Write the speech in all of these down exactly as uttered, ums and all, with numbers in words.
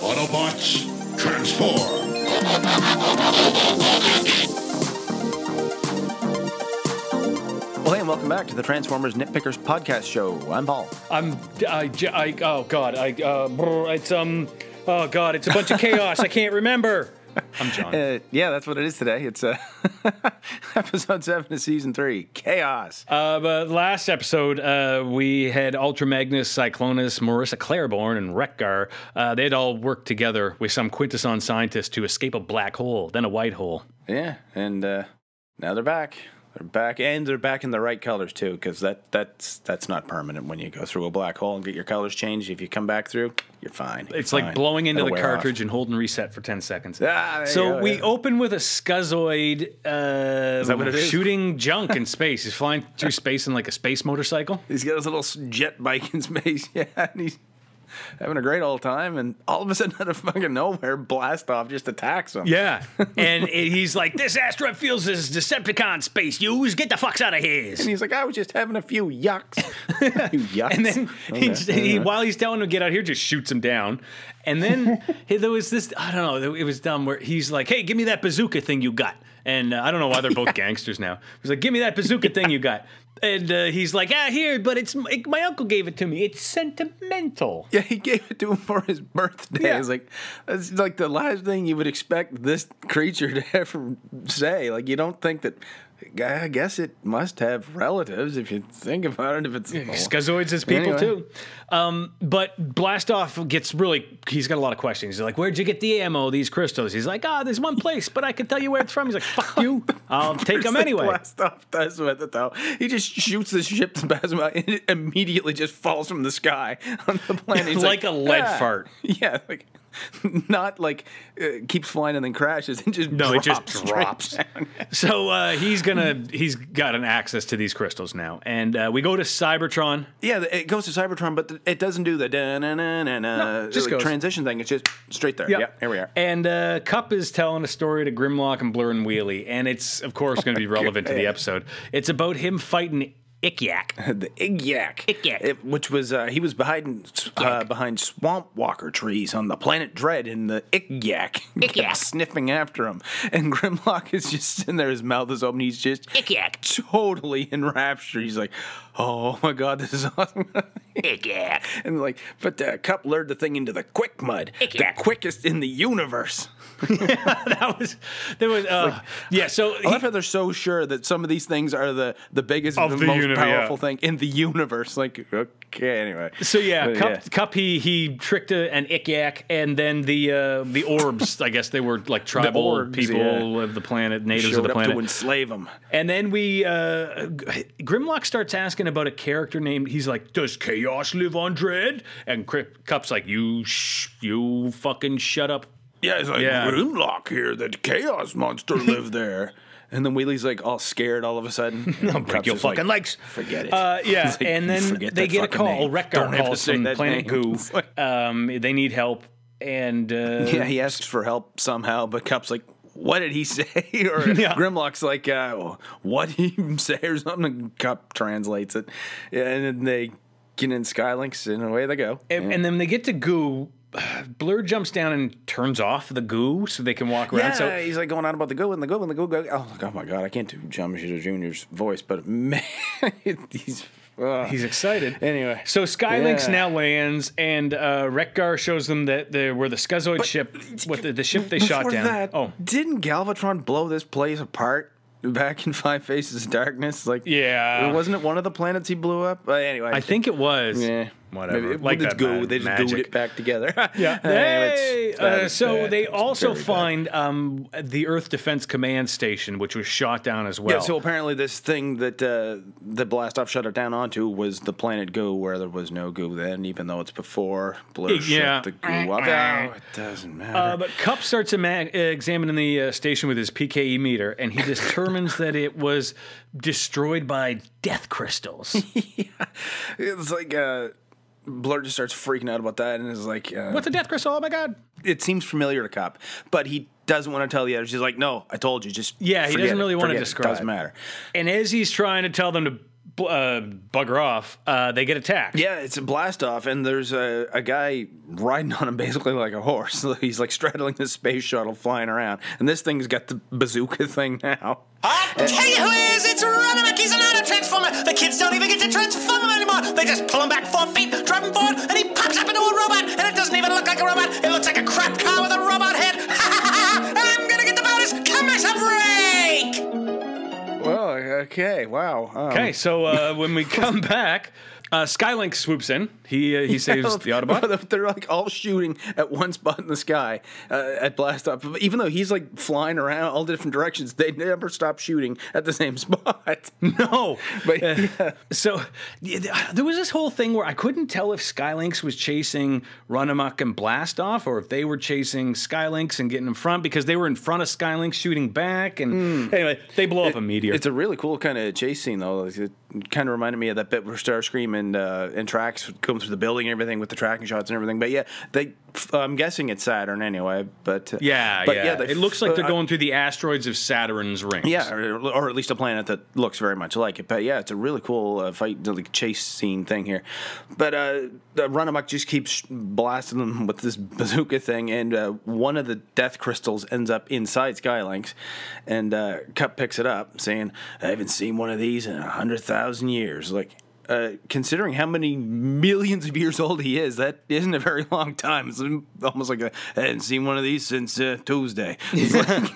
Autobots, transform! Well, hey, and welcome back to the Transformers Nitpickers Podcast Show. I'm Paul. I'm... I... I oh, God. I... Uh, it's, um... Oh, God. It's a bunch of chaos. I can't remember. I'm John. Uh, yeah, that's what it is today. It's uh, episode seven of season three, Chaos. Uh, but last episode, uh, we had Ultra Magnus, Cyclonus, Marissa Claiborne, and Wreck-Gar. Uh, they'd all worked together with some Quintesson scientist to escape a black hole, then a white hole. Yeah, and uh, now they're back. They're back, and they're back in the right colors, too, because that, that's that's not permanent when you go through a black hole and get your colors changed. If you come back through, you're fine. You're it's fine. Like blowing into It'll the cartridge off. And holding reset for ten seconds. Ah, so we yeah. open with a Skuzoid uh, shooting junk in space. He's flying through space in like a space motorcycle. He's got his little jet bike in space, yeah, and he's having a great old time, and all of a sudden, out of fucking nowhere, Blast Off just attacks him. Yeah, and it, he's like, "This asteroid feels this Decepticon space. Yous get the fucks out of here." And he's like, "I was just having a few yucks." few yucks. And then, okay. he just, he, while he's telling him to get out here, just shoots him down. And then hey, there was this—I don't know—it was dumb where he's like, "Hey, give me that bazooka thing you got." And uh, I don't know why they're both yeah. gangsters now. He's like, "Give me that bazooka yeah. thing you got." And uh, he's like, ah, here, but it's it, my uncle gave it to me. It's sentimental. Yeah, he gave it to him for his birthday. Yeah. It's like, it's like the last thing you would expect this creature to ever say. Like, you don't think that. I guess it must have relatives if you think about it. If it's Skuzoids is people anyway. Too, um, but Blastoff gets really. He's got a lot of questions. He's like, "Where'd you get the ammo? These crystals?" He's like, "Ah, oh, there's one place, but I can tell you where it's from." He's like, "Fuck you! I'll take them anyway." Blastoff does with it though. He just shoots the ship's plasma out, and it immediately just falls from the sky on the planet. He's like, like a lead ah. fart. Yeah. Like, not like uh, keeps flying and then crashes. It just no, drops it just drops. So uh, he's gonna he's got an access to these crystals now, and uh, we go to Cybertron. Yeah, it goes to Cybertron, but it doesn't do the da na na na na like transition thing. It's just straight there. Yep. Yeah, here we are. And uh, Kup is telling a story to Grimlock and Blur and Wheelie, and it's of course going to be relevant to the episode. It's about him fighting Ickyak. The Ickyak. Ickyak. It, which was, uh, he was behind uh, behind swamp walker trees on the planet Dread, and the Ickyak kept sniffing after him. And Grimlock is just sitting there, his mouth is open, he's just Ickyak. Totally enraptured. He's like, oh my God, this is awesome. Ickyak. And like, but the Kup lured the thing into the quick mud. Ickyak. The quickest in the universe. yeah, that was, there was, uh, like, yeah, so. I love how they're so sure that some of these things are the, the biggest and the, the most uni- powerful yeah. thing in the universe. Like, okay, anyway. So, yeah, Kup, yeah. Kup he, he tricked a, an Ickyak, and then the uh, the orbs, I guess they were like tribal orbs, people yeah. of the planet, natives Showed of the planet. Up to enslave them. And then we, uh, Grimlock starts asking about a character named, he's like, does Chaos live on Dread? And Cup's like, you, sh- you fucking shut up. Yeah, it's like, yeah. Grimlock here, that Chaos monster lived there. And then Wheelie's like all scared all of a sudden. I'll break your fucking like, legs. Forget it. Uh, yeah, like, and then they get a call. Wreck-Gar calls from Planet Goo. Um, they need help. And uh, yeah, he asks for help somehow, but Cup's like, what did he say? Or yeah. Grimlock's like, uh, what did he say or something? Kup translates it. And then they get in Skylinks, and away they go. And, yeah. and then they get to Goo. Blur jumps down and turns off the goo so they can walk around. Yeah, so he's like going on about the goo and the goo and the goo. Go. Oh, oh my God, I can't do John Machida Junior's voice, but man, he's uh. he's excited. Anyway, so Skylinks yeah. now lands, and uh, Wreck-Gar shows them that they were the Skuzoid but, ship, what the, the ship they shot down. That, oh, didn't Galvatron blow this place apart? Back in Five Faces of Darkness, like yeah, wasn't it one of the planets he blew up? Uh, anyway, I think it was. Yeah, whatever. Maybe it, like that goo, they just gooed it back together. yeah. Hey, uh, uh, so bad. They also find um, the Earth Defense Command Station, which was shot down as well. Yeah. So apparently, this thing that uh, the Blastoff shut it down onto was the planet Goo, where there was no goo then, even though it's before Blur yeah. shut the goo up. No, it doesn't matter. Uh, but Kup starts ima- examining the uh, station with his P K E meter, and he determines. That it was destroyed by death crystals. yeah. It's like uh, Blur just starts freaking out about that and is like, uh, what's a death crystal? Oh my God. It seems familiar to Kup, but he doesn't want to tell the others. He's like, no, I told you. Just yeah, he doesn't really it, want to describe it. Doesn't matter. And as he's trying to tell them to uh, bugger off, uh, they get attacked. Yeah, it's a blast off, and there's a, a guy riding on him basically like a horse. He's like straddling this space shuttle flying around, and this thing's got the bazooka thing now. I tell you who it is, it's Runamuck. He's an auto-transformer. The kids don't even get to transform him anymore. They just pull him back four feet, drive him forward, and he pops up into a robot, and it doesn't even look like a robot. It looks like a crap car with a robot head. Ha ha ha ha! I'm gonna get the bonus. Come us a break! Well, okay, wow. Um. Okay, so uh, when we come back, uh, Skylinks swoops in. He uh, he saves yeah, the Autobot. They're like all shooting at one spot in the sky uh, at Blast Off. Even though he's like flying around all different directions, they never stop shooting at the same spot. No, but uh, yeah. So yeah, there was this whole thing where I couldn't tell if Skylinks was chasing Runamuck and Blast Off, or if they were chasing Skylinks and getting in front because they were in front of Skylinks shooting back. And mm. anyway, they blow it, up a meteor. It's a really cool kind of chase scene though. It kind of reminded me of that bit where Starscream and uh, and Trax come through the building and everything with the tracking shots and everything, but yeah, they I'm guessing it's Saturn anyway, but uh, yeah, but yeah, yeah they, it looks like they're uh, going through the asteroids of Saturn's rings, yeah, or, or at least a planet that looks very much like it. But yeah, it's a really cool uh, fight, like chase scene thing here. But uh, Runamuck just keeps blasting them with this bazooka thing, and uh, one of the death crystals ends up inside Skylinks, and uh, Kup picks it up, saying, "I haven't seen one of these in a hundred thousand years." Like. Uh, considering how many millions of years old he is, that isn't a very long time. It's almost like a, I hadn't seen one of these since uh, Tuesday. Like,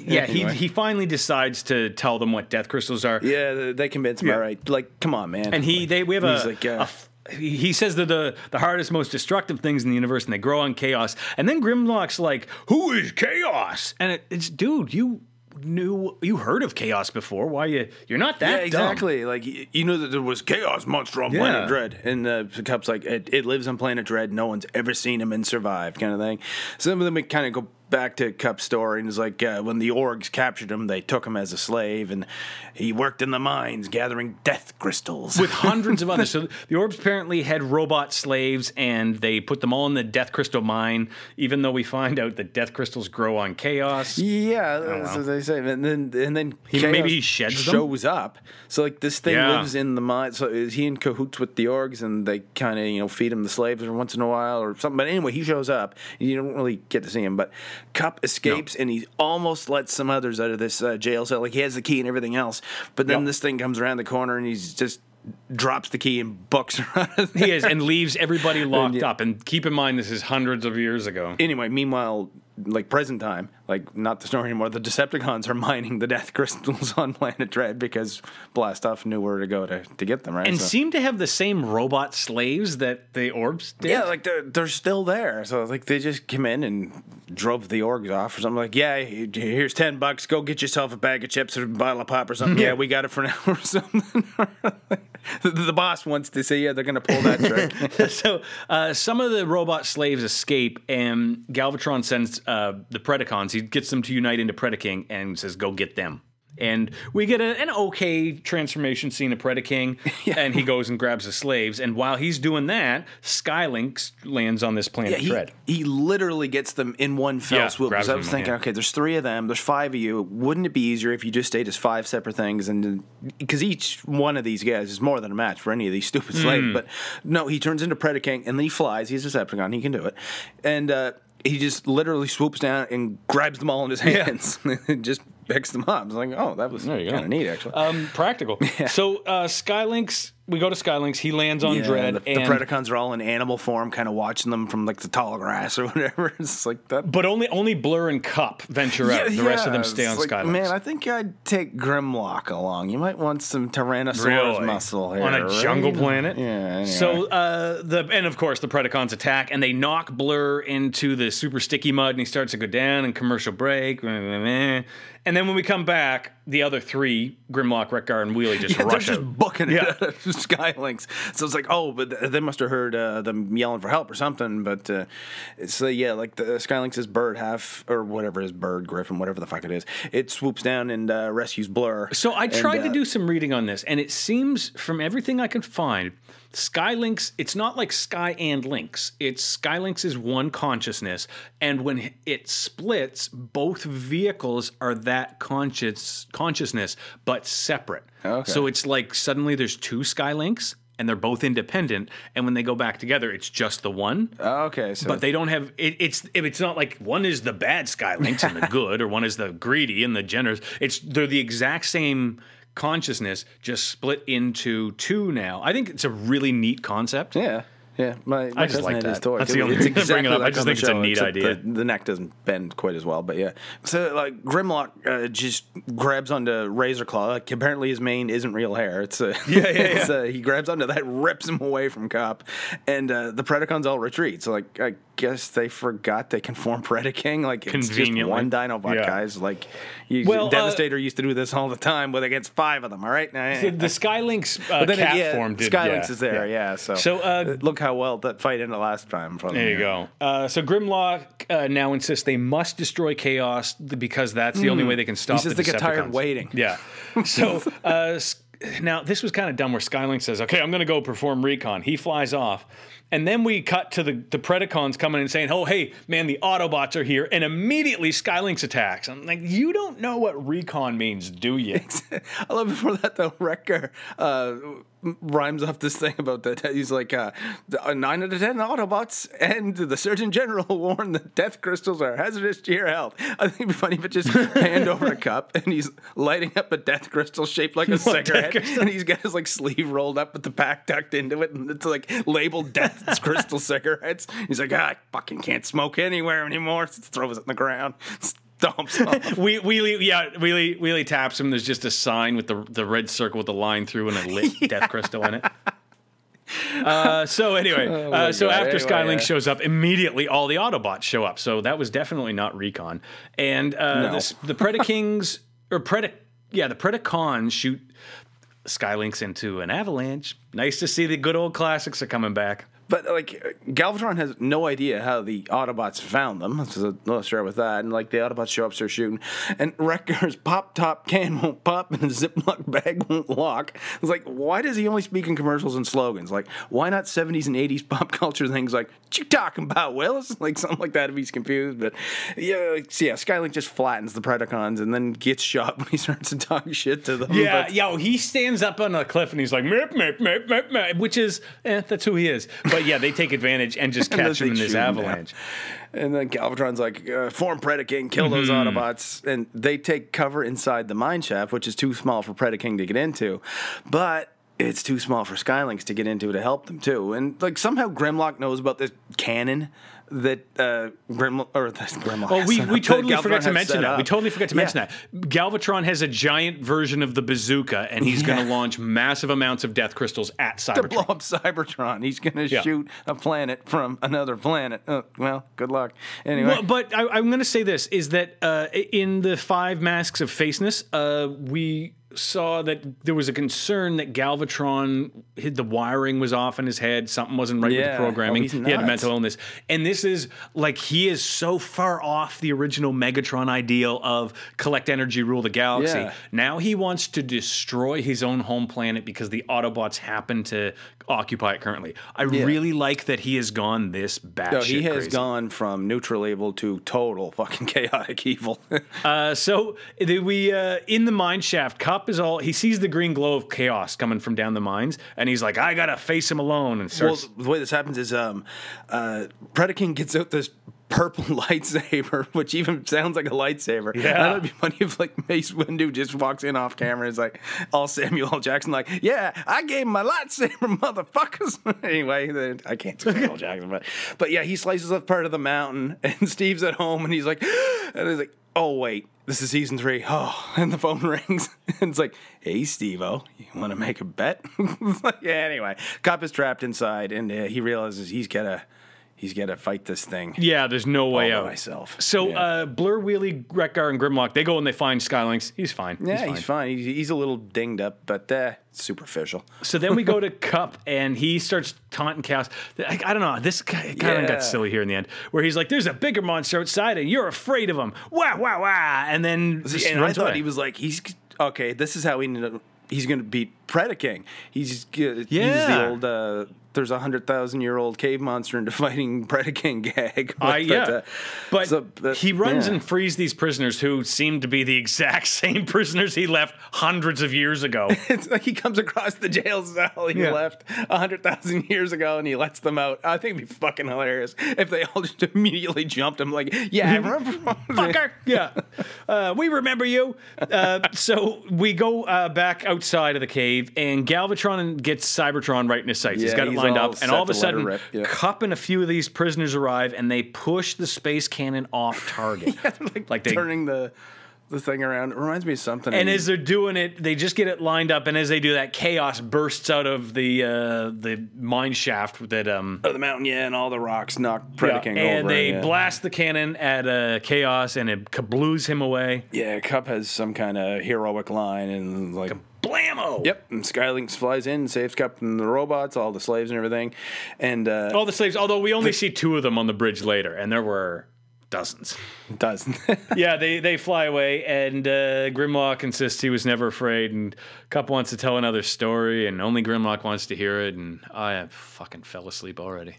yeah, anyway. he he finally decides to tell them what death crystals are. Yeah, they convince him. Yeah. All right, like come on, man. And he like, they we have a, like, uh, a he says they're the the hardest, most destructive things in the universe, and they grow on chaos. And then Grimlock's like, "Who is Chaos?" And it, it's dude, you. Knew you heard of Chaos before? Why you? You're not that yeah, exactly. Dumb. Like you, you knew that there was Chaos monster on yeah. Planet Dread, and uh, the Cup's like it, it lives on Planet Dread. No one's ever seen him and survived, kind of thing. Some of them kind of go back to Cup's story, and it's like uh, when the Orgs captured him, they took him as a slave, and he worked in the mines gathering death crystals with hundreds of others. So the Orgs apparently had robot slaves, and they put them all in the death crystal mine. Even though we find out that death crystals grow on chaos. Yeah, that's what they say. And then, and then he, maybe he sheds shows them? Up. So like this thing yeah. lives in the mine. So is he in cahoots with the Orgs, and they kind of you know feed him the slaves once in a while or something. But anyway, he shows up. You don't really get to see him, but. Kup escapes, nope. and he almost lets some others out of this uh, jail cell. Like, he has the key and everything else. But then yep. this thing comes around the corner, and he just drops the key and bucks her out of there. He is, and leaves everybody locked and, yeah. up. And keep in mind, this is hundreds of years ago. Anyway, meanwhile, like, present time, like, not the story anymore, the Decepticons are mining the death crystals on Planet Dread because Blastoff knew where to go to, to get them, right? And so. Seem to have the same robot slaves that the Orgs did. Yeah, like, they're, they're still there. So, like, they just came in and drove the Orgs off or something. Like, yeah, here's ten bucks. Go get yourself a bag of chips or a bottle of pop or something. Yeah, we got it for now or something. the, the boss wants to see you. Yeah, they're going to pull that trick. so, uh, some of the robot slaves escape, and Galvatron sends... Uh, the Predacons, he gets them to unite into Predaking and says, go get them. And we get a, an okay transformation scene of Predaking, yeah. and he goes and grabs the slaves. And while he's doing that, Skylinks lands on this planet yeah, Dread. He, he literally gets them in one fell yeah, swoop. Because I was thinking, okay, there's three of them, there's five of you. Wouldn't it be easier if you just stayed as five separate things? And because each one of these guys is more than a match for any of these stupid mm. slaves. But no, he turns into Predaking, and then he flies. He's a Decepticon. He can do it. And... uh He just literally swoops down and grabs them all in his hands yeah. and just picks them up. It's like, oh, that was kind of neat, actually. Um, practical. Yeah. So uh, Skylinks, we go to Skylinks. He lands on yeah, Dread. The, and the Predacons are all in animal form, kind of watching them from, like, the tall grass or whatever. It's like that. But only only Blur and Kup venture out. Yeah, the rest yeah, of them stay on like, Skylinks. Man, I think I'd take Grimlock along. You might want some Tyrannosaurus really? muscle here. On a right? jungle planet? Yeah. Anyway. So, uh, the and, of course, the Predacons attack, and they knock Blur into the super sticky mud, and he starts to go down, and commercial break, blah, blah, blah. And then when we come back, the other three, Grimlock, Wreck-Gar, and Wheelie, just yeah, rush they're just out. Booking yeah. it out of Skylinks. So it's like, oh, but they must have heard uh, them yelling for help or something. But uh, so, yeah, like the Skylinks' bird half, or whatever his bird, Griffin, whatever the fuck it is, it swoops down and uh, rescues Blur. So I tried and, uh, to do some reading on this, and it seems, from everything I can find, Skylinks, it's not like Sky and Lynx. It's Skylinks is one consciousness, and when it splits, both vehicles are that conscious consciousness, but separate. Okay. So it's like suddenly there's two Skylinks, and they're both independent, and when they go back together, it's just the one. Oh, okay. So but they don't have it, – it's it's not like one is the bad Skylinks and the good, or one is the greedy and the generous. It's they're the exact same – consciousness, just split into two now. I think it's a really neat concept. Yeah. Yeah. My, my I just like that. That's it, the only thing exactly bringing up. I just think it's show, a neat idea. The, the neck doesn't bend quite as well, but yeah. So, like, Grimlock uh, just grabs onto Razorclaw. Like, apparently his mane isn't real hair. It's a, yeah, yeah, it's yeah. A, he grabs onto that, rips him away from Kup, and uh, the Predacons all retreat. So, like, I guess they forgot they can form Predaking. Like, it's just one Dinobot, yeah. guys. Like, you, well, Devastator uh, used to do this all the time with against five of them, all right? Nah, so the Skylinks uh, cat yeah, form did, Skylinks yeah, is there, yeah. yeah so, so uh, look how well that fight ended last time. From there you go. Uh, so Grimlock uh, now insists they must destroy Chaos because that's the mm. only way they can stop the Decepticons. He says they get tired waiting. Yeah. So uh, now this was kind of dumb where Skylink says, okay, I'm going to go perform recon. He flies off. And then we cut to the, the Predacons coming and saying, oh, hey, man, the Autobots are here. And immediately Skylinks attacks. I'm like, you don't know what recon means, do you? I love before that, though, Wreck-Gar uh, rhymes off this thing about that. He's like, uh, nine out of ten Autobots and the Surgeon General warned that death crystals are hazardous to your health. I think it'd be funny if it just hand over a cup and he's lighting up a death crystal shaped like a what cigarette. And he's got his like sleeve rolled up with the pack tucked into it. And it's like labeled death. It's crystal cigarettes. He's like, ah, I fucking can't smoke anywhere anymore. Throws it on the ground. Stomps off. we, Wheelie, yeah, Wheelie, Wheelie taps him. There's just a sign with the the red circle with the line through and a lit yeah. death crystal in it. Uh, so anyway, oh, uh, so after anyway, Skylink yeah. shows up, immediately all the Autobots show up. So that was definitely not recon. And uh, no. the, the Predakings, or Preda, yeah, the Predacons shoot Skylinks into an avalanche. Nice to see the good old classics are coming back. But, like, Galvatron has no idea how the Autobots found them. So I'm not sure with that. And, like, the Autobots show up, start shooting. And Wreck-Gar's pop-top can won't pop and his Ziploc bag won't lock. It's like, why does he only speak in commercials and slogans? Like, why not seventies and eighties pop culture things like, what you talking about, Willis? Like, something like that if he's confused. But, yeah, like, so yeah, Skylink just flattens the Predacons and then gets shot when he starts to talk shit to them. Yeah, but, yo, he stands up on a cliff and he's like, meep, meep, meep, meep, meep, which is, eh, that's who he is. But yeah, they take advantage and just catch him in this avalanche. And then Galvatron's like, uh, form Predaking, kill mm-hmm. those Autobots. And they take cover inside the mine shaft, which is too small for Predaking to get into. But it's too small for Skylinks to get into to help them, too. And, like, somehow Grimlock knows about this cannon that uh, Grimlock, or that's Grimlock. Well, we, we totally forgot to mention that. We totally forgot to yeah. mention that. Galvatron has a giant version of the bazooka, and he's yeah. going to launch massive amounts of death crystals at Cybertron. To blow up Cybertron. He's going to yeah. shoot a planet from another planet. Uh, well, good luck. Anyway. Well, but I, I'm going to say this, is that uh, in the five masks of Faceness, uh, we saw that there was a concern that Galvatron, the wiring was off in his head, something wasn't right yeah. with the programming, oh, he's nuts. He had a mental illness. And this is, like, he is so far off the original Megatron ideal of collect energy, rule the galaxy. Yeah. Now he wants to destroy his own home planet because the Autobots happen to occupy it currently. I yeah. really like that he has gone this batshit no, he has crazy. Gone from neutral evil to total fucking chaotic evil. uh, so we, uh, in the mine shaft, Kup is all he sees the green glow of Chaos coming from down the mines, and he's like, I gotta face him alone. And starts. Well, the way this happens is, um, uh, Predaking gets out this purple lightsaber, which even sounds like a lightsaber. Yeah, that would be funny if like Mace Windu just walks in off camera and is like, all Samuel L. Jackson, like, yeah, I gave him my lightsaber, motherfuckers. Anyway, then I can't Samuel L. Jackson, but but yeah, he slices up part of the mountain, and Steve's at home, and he's like, and he's like, oh wait, this is season three. Oh, and the phone rings, and it's like, hey, Steve-O, you want to make a bet? Like, yeah, anyway, Kup is trapped inside, and uh, he realizes he's got to He's got to fight this thing. Yeah, there's no way out. Myself. So, yeah. uh, Blur, Wheelie, Wreck-Gar, and Grimlock, they go and they find Skylinks. He's fine. Yeah, he's fine. He's, fine. he's, he's a little dinged up, but uh, superficial. So then we go to Kup, and he starts taunting Chaos. I, I don't know. This kind yeah. of got silly here in the end, where he's like, there's a bigger monster outside, and you're afraid of him. Wah, wah, wah. And then... And I thought away. He was like, he's... Okay, this is how he... he's going to beat Predaking. He's going to use the old, uh, there's a one hundred thousand year old cave monster into fighting Predaking gag. Uh, but yeah. Uh, but so, uh, he runs yeah. and frees these prisoners who seem to be the exact same prisoners he left hundreds of years ago. It's like he comes across the jail cell he yeah. left one hundred thousand years ago and he lets them out. I think it'd be fucking hilarious if they all just immediately jumped him like, yeah, I remember. Fucker. Yeah. Uh, we remember you. Uh, so we go uh, back outside of the cave and Galvatron gets Cybertron right in his sights. Yeah, he's got it lined up, and all of a sudden, yeah. Kup and a few of these prisoners arrive, and they push the space cannon off target. yeah, they're like, like they, turning the the thing around. It reminds me of something. And as they're doing it, they just get it lined up, and as they do that, chaos bursts out of the uh, the mine shaft that um oh, the mountain, yeah, and all the rocks knock Predaking yeah, and over. They and they yeah. blast the cannon at uh, Chaos, and it kabloos him away. Yeah, Kup has some kind of heroic line, and like. K- Blammo! Yep, and Skylinks flies in, saves Kup and the robots, all the slaves and everything. And uh, all the slaves, although we only the, see two of them on the bridge later, and there were dozens. Dozens. yeah, they, they fly away, and uh, Grimlock insists he was never afraid, and Kup wants to tell another story, and only Grimlock wants to hear it, and I fucking fell asleep already.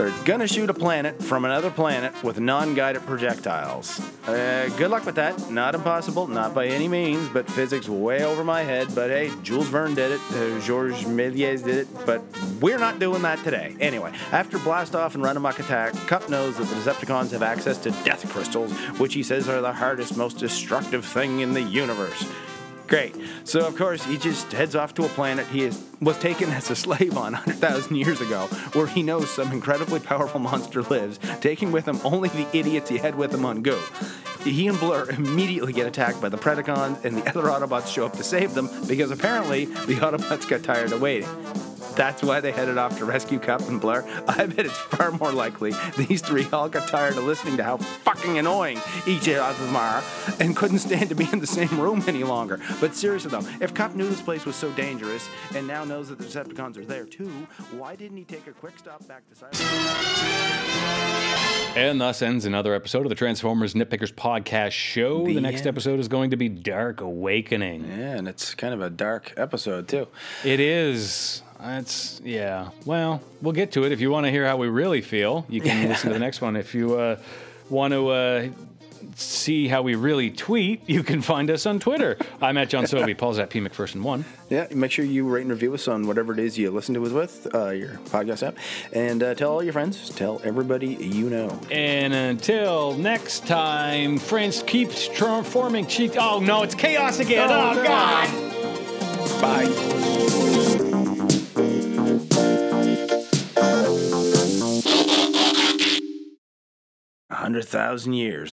They're gonna shoot a planet from another planet with non-guided projectiles. Uh, good luck with that. Not impossible, not by any means, but physics way over my head. But hey, Jules Verne did it. Uh, Georges Méliès did it. But we're not doing that today. Anyway, after Blast Off and Runamuck attack, Kup knows that the Decepticons have access to death crystals, which he says are the hardest, most destructive thing in the universe. Great. So, of course, he just heads off to a planet he is, was taken as a slave on one hundred thousand years ago, where he knows some incredibly powerful monster lives, taking with him only the idiots he had with him on Goo. He and Blur immediately get attacked by the Predacons, and the other Autobots show up to save them, because apparently the Autobots got tired of waiting. That's why they headed off to rescue Kup and Blur. I bet it's far more likely these three all got tired of listening to how fucking annoying each of them are and couldn't stand to be in the same room any longer. But seriously, though, if Kup knew this place was so dangerous and now knows that the Decepticons are there, too, why didn't he take a quick stop back to Cybertron? And thus ends another episode of the Transformers Nitpickers Podcast Show. The, the next end. episode is going to be Dark Awakening. Yeah, and it's kind of a dark episode, too. It is... That's, yeah. Well, we'll get to it. If you want to hear how we really feel, you can listen to the next one. If you uh, want to uh, see how we really tweet, you can find us on Twitter. I'm at John Sobey. Paul's at P. McPherson One. Yeah, make sure you rate and review us on whatever it is you listen to us with, uh, your podcast app. And uh, tell all your friends. Tell everybody you know. And until next time, friends, keep transforming. Cheat. Oh, no, it's chaos again. Oh, oh God. Bye. one hundred thousand years.